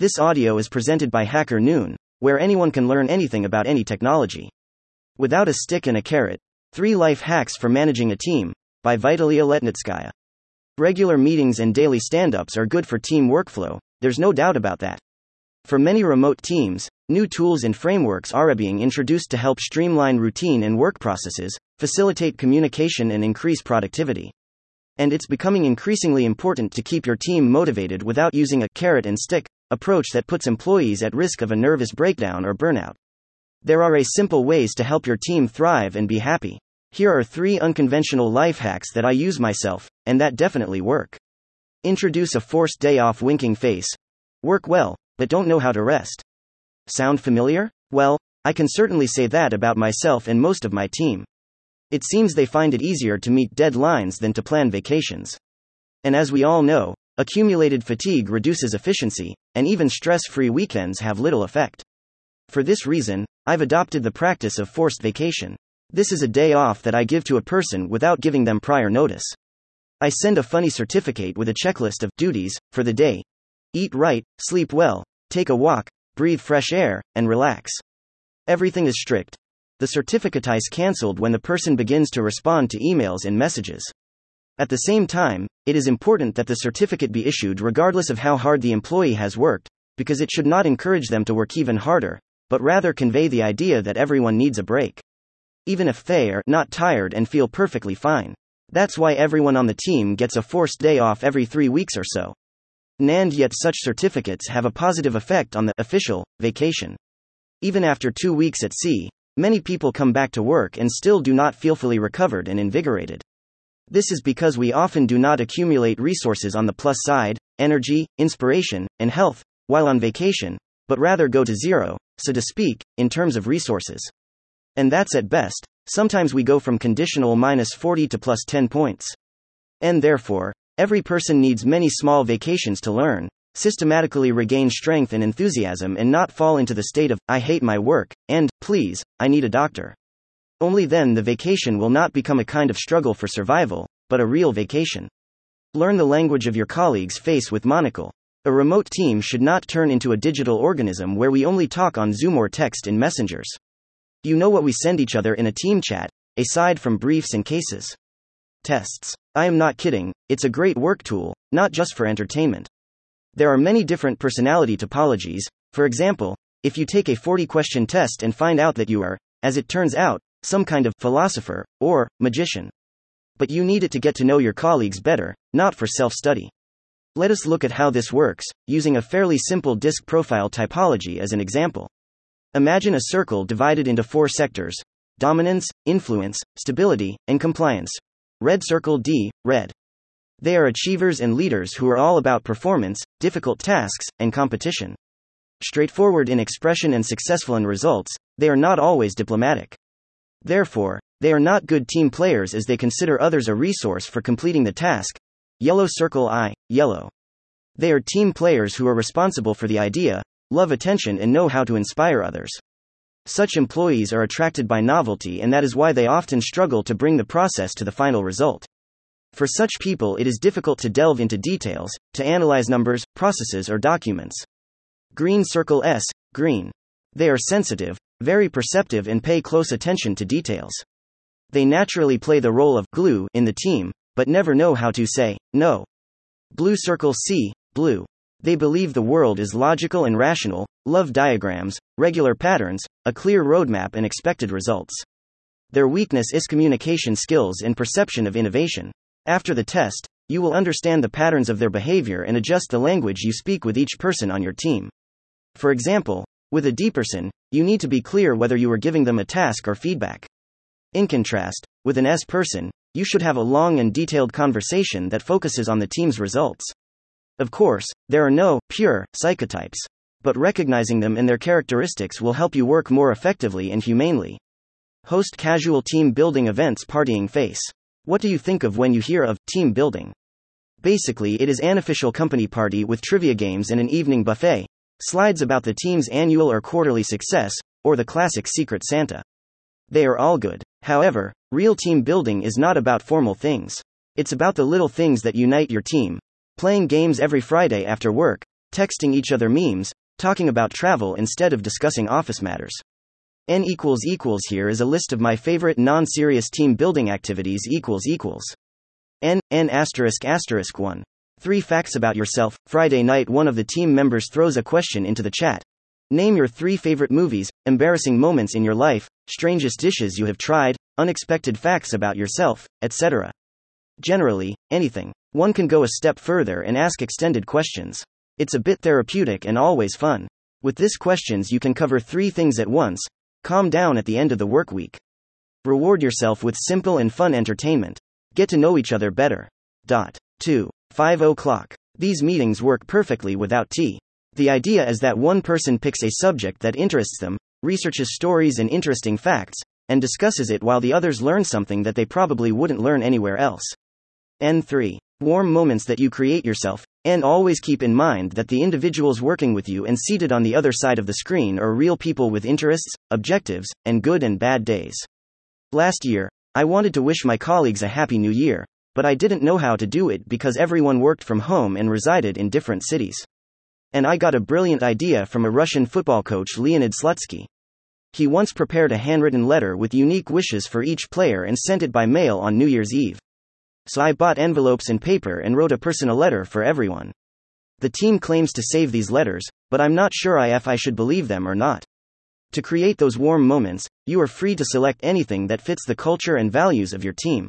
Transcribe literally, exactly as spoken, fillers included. This audio is presented by Hacker Noon, where anyone can learn anything about any technology. Without a Stick and a Carrot, Three Life Hacks for Managing a Team, by Vitaliya Letnitskaya. Regular meetings and daily stand-ups are good for team workflow, there's no doubt about that. For many remote teams, new tools and frameworks are being introduced to help streamline routine and work processes, facilitate communication and increase productivity. And it's becoming increasingly important to keep your team motivated without using a carrot and stick approach that puts employees at risk of a nervous breakdown or burnout. There are a simple ways to help your team thrive and be happy. Here are three unconventional life hacks that I use myself, and that definitely work. Introduce a forced day off winking face. Work well, but don't know how to rest. Sound familiar? Well, I can certainly say that about myself and most of my team. It seems they find it easier to meet deadlines than to plan vacations. And as we all know, accumulated fatigue reduces efficiency, and even stress-free weekends have little effect. For this reason, I've adopted the practice of forced vacation. This is a day off that I give to a person without giving them prior notice. I send a funny certificate with a checklist of duties for the day. Eat right, sleep well, take a walk, breathe fresh air, and relax. Everything is strict. The certificate is cancelled when the person begins to respond to emails and messages. At the same time, it is important that the certificate be issued regardless of how hard the employee has worked, because it should not encourage them to work even harder, but rather convey the idea that everyone needs a break. Even if they are not tired and feel perfectly fine. That's why everyone on the team gets a forced day off every three weeks or so. And yet such certificates have a positive effect on the official vacation. Even after two weeks at sea, many people come back to work and still do not feel fully recovered and invigorated. This is because we often do not accumulate resources on the plus side, energy, inspiration, and health, while on vacation, but rather go to zero, so to speak, in terms of resources. And that's at best. Sometimes we go from conditional minus forty to plus ten points. And therefore, every person needs many small vacations to learn, systematically regain strength and enthusiasm and not fall into the state of, I hate my work, and, please, I need a doctor. Only then the vacation will not become a kind of struggle for survival, but a real vacation. Learn the language of your colleagues' face with monocle. A remote team should not turn into a digital organism where we only talk on Zoom or text in messengers. You know what we send each other in a team chat, aside from briefs and cases. Tests. I am not kidding, it's a great work tool, not just for entertainment. There are many different personality topologies. For example, if you take a forty-question test and find out that you are, as it turns out, some kind of philosopher or magician. But you need it to get to know your colleagues better, not for self-study. Let us look at how this works, using a fairly simple disk profile typology as an example. Imagine a circle divided into four sectors: dominance, influence, stability, and compliance. Red circle D, red. They are achievers and leaders who are all about performance, difficult tasks, and competition. Straightforward in expression and successful in results, they are not always diplomatic. Therefore, they are not good team players as they consider others a resource for completing the task. Yellow circle I, yellow. They are team players who are responsible for the idea, love attention and know how to inspire others. Such employees are attracted by novelty and that is why they often struggle to bring the process to the final result. For such people it is difficult to delve into details, to analyze numbers, processes or documents. Green circle S, green. They are sensitive, very perceptive and pay close attention to details. They naturally play the role of glue in the team, but never know how to say no. Blue circle C, blue. They believe the world is logical and rational, love diagrams, regular patterns, a clear roadmap and expected results. Their weakness is communication skills and perception of innovation. After the test, you will understand the patterns of their behavior and adjust the language you speak with each person on your team. For example, with a D person, you need to be clear whether you are giving them a task or feedback. In contrast, with an S person, you should have a long and detailed conversation that focuses on the team's results. Of course, there are no pure psychotypes, but recognizing them and their characteristics will help you work more effectively and humanely. Host casual team building events. Partying face. What do you think of when you hear of team building? Basically, it is an official company party with trivia games and an evening buffet. Slides about the team's annual or quarterly success, or the classic Secret Santa. They are all good. However, real team building is not about formal things. It's about the little things that unite your team. Playing games every Friday after work, texting each other memes, talking about travel instead of discussing office matters. N equals equals here is a list of my favorite non-serious team building activities equals equals. N, N asterisk asterisk one. Three facts about yourself. Friday night one of the team members throws a question into the chat. Name your three favorite movies, embarrassing moments in your life, strangest dishes you have tried, unexpected facts about yourself, et cetera. Generally, anything. One can go a step further and ask extended questions. It's a bit therapeutic and always fun. With these questions you can cover three things at once. Calm down at the end of the work week. Reward yourself with simple and fun entertainment. Get to know each other better. Dot. two. five o'clock. These meetings work perfectly without tea. The idea is that one person picks a subject that interests them, researches stories and interesting facts, and discusses it while the others learn something that they probably wouldn't learn anywhere else. N three. Warm moments that you create yourself, and always keep in mind that the individuals working with you and seated on the other side of the screen are real people with interests, objectives, and good and bad days. Last year, I wanted to wish my colleagues a happy new year, but I didn't know how to do it because everyone worked from home and resided in different cities. And I got a brilliant idea from a Russian football coach, Leonid Slutsky. He once prepared a handwritten letter with unique wishes for each player and sent it by mail on New Year's Eve. So I bought envelopes and paper and wrote a personal letter for everyone. The team claims to save these letters, but I'm not sure if I should believe them or not. To create those warm moments, you are free to select anything that fits the culture and values of your team.